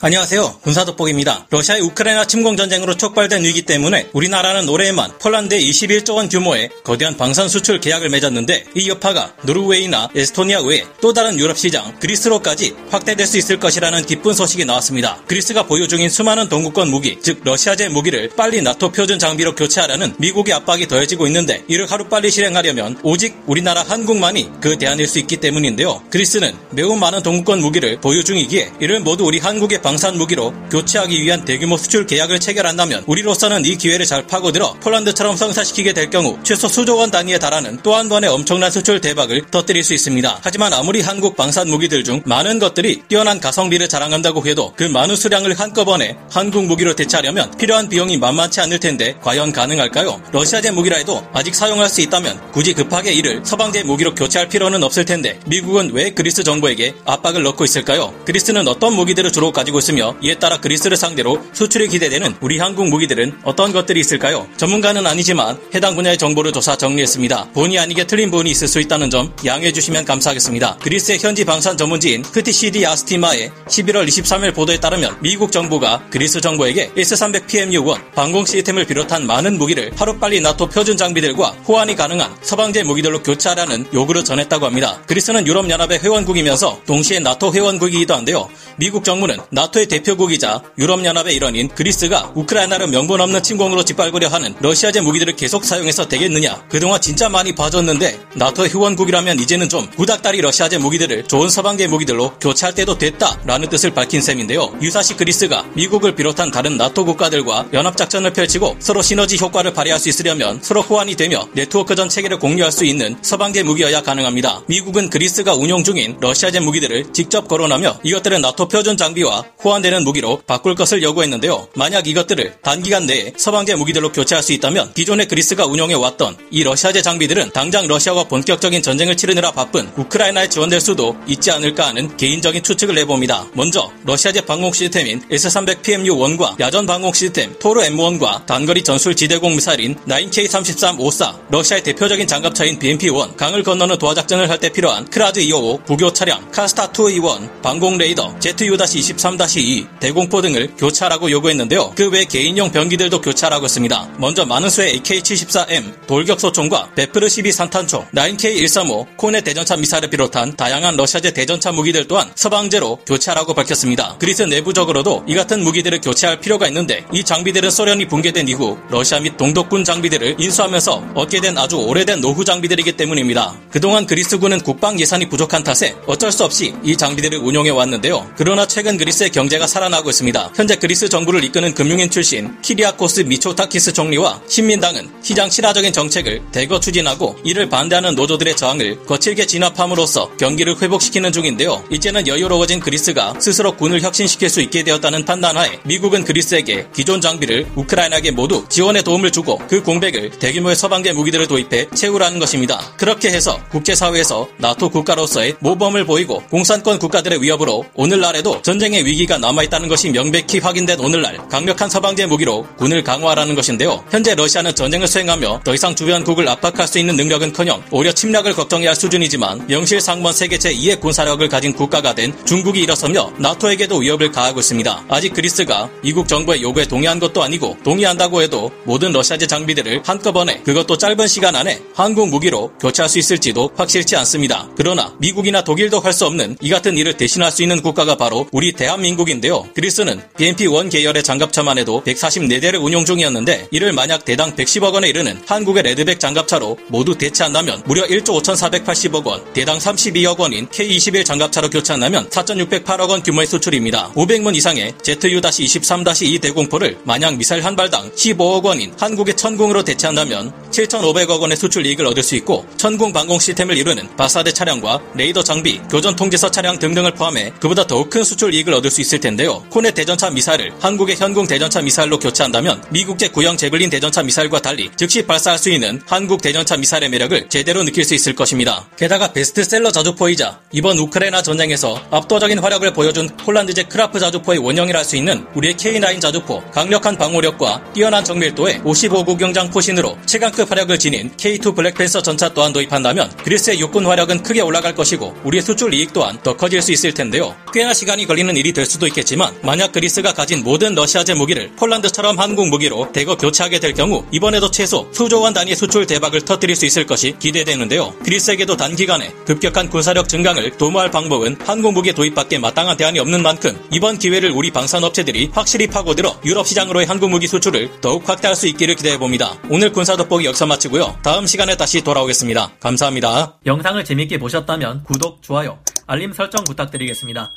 안녕하세요. 군사돋보기입니다. 러시아의 우크라이나 침공 전쟁으로 촉발된 위기 때문에 우리나라는 올해에만 폴란드에 21조 원 규모의 거대한 방산 수출 계약을 맺었는데, 이 여파가 노르웨이나 에스토니아 외에 또 다른 유럽 시장 그리스로까지 확대될 수 있을 것이라는 기쁜 소식이 나왔습니다. 그리스가 보유 중인 수많은 동구권 무기, 즉 러시아제 무기를 빨리 나토 표준 장비로 교체하라는 미국의 압박이 더해지고 있는데, 이를 하루빨리 실행하려면 오직 우리나라 한국만이 그 대안일 수 있기 때문인데요. 그리스는 매우 많은 동구권 무기를 보유 중이기에 이를 모두 우리 한국의 방산 무기로 교체하기 위한 대규모 수출 계약을 체결한다면 우리로서는 이 기회를 잘 파고들어 폴란드처럼 성사시키게 될 경우 최소 수조원 단위에 달하는 또 한 번의 엄청난 수출 대박을 터뜨릴 수 있습니다. 하지만 아무리 한국 방산 무기들 중 많은 것들이 뛰어난 가성비를 자랑한다고 해도 그 많은 수량을 한꺼번에 한국 무기로 대체하려면 필요한 비용이 만만치 않을 텐데 과연 가능할까요? 러시아제 무기라 해도 아직 사용할 수 있다면 굳이 급하게 이를 서방제 무기로 교체할 필요는 없을 텐데 미국은 왜 그리스 정부에게 압박을 넣고 있을까요? 그리스는 어떤 무기들을 주로 가지고 있으며 이에 따라 그리스를 상대로 수출이 기대되는 우리 한국 무기들은 어떤 것들이 있을까요? 전문가는 아니지만 해당 분야의 정보를 조사 정리했습니다. 본의 아니게 틀린 부분이 있을 수 있다는 점 양해해 주시면 감사하겠습니다. 그리스의 현지 방산 전문지인 FTCD 아스티마의 11월 23일 보도에 따르면 미국 정부가 그리스 정부에게 S-300PMU-1 방공 시스템을 비롯한 많은 무기를 하루빨리 나토 표준 장비들과 호환이 가능한 서방제 무기들로 교체하라는 요구를 전했다고 합니다. 그리스는 유럽연합의 회원국이면서 동시에 나토 회원국이기도 한데요. 미국 정부는 나토의 대표국이자 유럽연합의 일원인 그리스가 우크라이나를 명분 없는 침공으로 짓밟으려 하는 러시아제 무기들을 계속 사용해서 되겠느냐, 그동안 진짜 많이 봐줬는데 나토의 회원국이라면 이제는 좀 구닥다리 러시아제 무기들을 좋은 서방계 무기들로 교체할 때도 됐다라는 뜻을 밝힌 셈인데요. 유사시 그리스가 미국을 비롯한 다른 나토 국가들과 연합작전을 펼치고 서로 시너지 효과를 발휘할 수 있으려면 서로 호환이 되며 네트워크전 체계를 공유할 수 있는 서방계 무기여야 가능합니다. 미국은 그리스가 운용 중인 러시아제 무기들을 직접 거론하며 이것들은 나토 표준 장비와 호환되는 무기로 바꿀 것을 요구했는데요. 만약 이것들을 단기간 내에 서방제 무기들로 교체할 수 있다면 기존의 그리스가 운영해왔던 이 러시아제 장비들은 당장 러시아와 본격적인 전쟁을 치르느라 바쁜 우크라이나에 지원될 수도 있지 않을까 하는 개인적인 추측을 내봅니다. 먼저 러시아제 방공 시스템인 S-300PMU-1과 야전 방공 시스템 토르 M1과 단거리 전술 지대공 미사일인 9K-3354, 러시아의 대표적인 장갑차인 BMP-1, 강을 건너는 도하작전을 할 때 필요한 크라드255 부교 차량, 카스타2E1, 방공 레이더, ZU-23-2 대공포 등을 교체하라고 요구했는데요. 그 외 개인용 병기들도 교체하라고 했습니다. 먼저 많은 수의 AK-74M, 돌격소총과 베프르-12 산탄총, 9K-135, 코네 대전차 미사일을 비롯한 다양한 러시아제 대전차 무기들 또한 서방제로 교체하라고 밝혔습니다. 그리스 내부적으로도 이 같은 무기들을 교체할 필요가 있는데 이 장비들은 소련이 붕괴된 이후 러시아 및 동독군 장비들을 인수하면서 얻게 된 아주 오래된 노후 장비들이기 때문입니다. 그동안 그리스군은 국방 예산이 부족한 탓에 어쩔 수 없이 이 장비들을 운용해왔는데요. 그러나 최근 그리스의 경제가 살아나고 있습니다. 현재 그리스 정부를 이끄는 금융인 출신 키리아코스 미초타키스 총리와 신민당은 시장 친화적인 정책을 대거 추진하고 이를 반대하는 노조들의 저항을 거칠게 진압함으로써 경기를 회복시키는 중인데요. 이제는 여유로워진 그리스가 스스로 군을 혁신시킬 수 있게 되었다는 판단하에 미국은 그리스에게 기존 장비를 우크라이나에게 모두 지원의 도움을 주고 그 공백을 대규모의 서방계 무기들을 도입해 채우라는 것입니다. 그렇게 해서 국제사회에서 나토 국가로서의 모범을 보이고 공산권 국가들의 위협으로 오늘날에도 전쟁의 위기가 남아있다는 것이 명백히 확인된 오늘날, 강력한 서방제 무기로 군을 강화하라는 것인데요. 현재 러시아는 전쟁을 수행하며 더 이상 주변국을 압박할 수 있는 능력은커녕 오히려 침략을 걱정해야 할 수준이지만 명실상부한 세계 제2의 군사력을 가진 국가가 된 중국이 일어서며 나토에게도 위협을 가하고 있습니다. 아직 그리스가 미국 정부의 요구에 동의한 것도 아니고 동의한다고 해도 모든 러시아제 장비들을 한꺼번에, 그것도 짧은 시간 안에 한국 무기로 교체할 수 있을지도 확실치 않습니다. 그러나 미국이나 독일도 할 수 없는 이 같은 일을 대신할 수 있는 국가가 바로 우리 대한민국인데요. 그리스는 BMP-1 계열의 장갑차만 해도 144대를 운용 중이었는데 이를 만약 대당 110억 원에 이르는 한국의 레드백 장갑차로 모두 대체한다면 무려 1조 5,480억 원, 대당 32억 원인 K21 장갑차로 교체한다면 4,608억 원 규모의 수출입니다. 500문 이상의 ZU-23-2 대공포를 만약 미사일 한 발당 15억 원인 한국의 천궁으로 대체한다면 7,500억 원의 수출 이익을 얻을 수 있고, 천궁 방공 시스템을 이루는 바사드 차량과 레이더 장비, 교전 통제서 차량 등등을 포함해 그보다 더욱 큰 수출 이익을 얻을 수 있을 텐데요. 코네 대전차 미사일을 한국의 현궁 대전차 미사일로 교체한다면 미국제 구형 제블린 대전차 미사일과 달리 즉시 발사할 수 있는 한국 대전차 미사일의 매력을 제대로 느낄 수 있을 것입니다. 게다가 베스트셀러 자주포이자 이번 우크라이나 전쟁에서 압도적인 활약을 보여준 폴란드제 크라프 자주포의 원형이라 할 수 있는 우리의 K9 자주포, 강력한 방호력과 뛰어난 정밀도의 55구경장 포신으로 최강급 활약을 지닌 K2 블랙팬서 전차 또한 도입한다면 그리스의 육군 활약은 크게 올라갈 것이고 우리의 수출 이익 또한 더 커질 수 있을 텐데요. 꽤나 시간이 걸리는 일이 될 수도 있겠지만 만약 그리스가 가진 모든 러시아제 무기를 폴란드처럼 한국 무기로 대거 교체하게 될 경우 이번에도 최소 수조원 단위의 수출 대박을 터뜨릴 수 있을 것이 기대되는데요. 그리스에게도 단기간에 급격한 군사력 증강을 도모할 방법은 한국 무기 도입밖에 마땅한 대안이 없는 만큼 이번 기회를 우리 방산업체들이 확실히 파고들어 유럽 시장으로의 한국 무기 수출을 더욱 확대할 수 있기를 기대해봅니다. 오늘 군사 돋보기 여기서 마치고요. 다음 시간에 다시 돌아오겠습니다. 감사합니다. 영상을 재밌게 보셨다면 구독, 좋아요, 알림 설정 부탁드리겠습니다.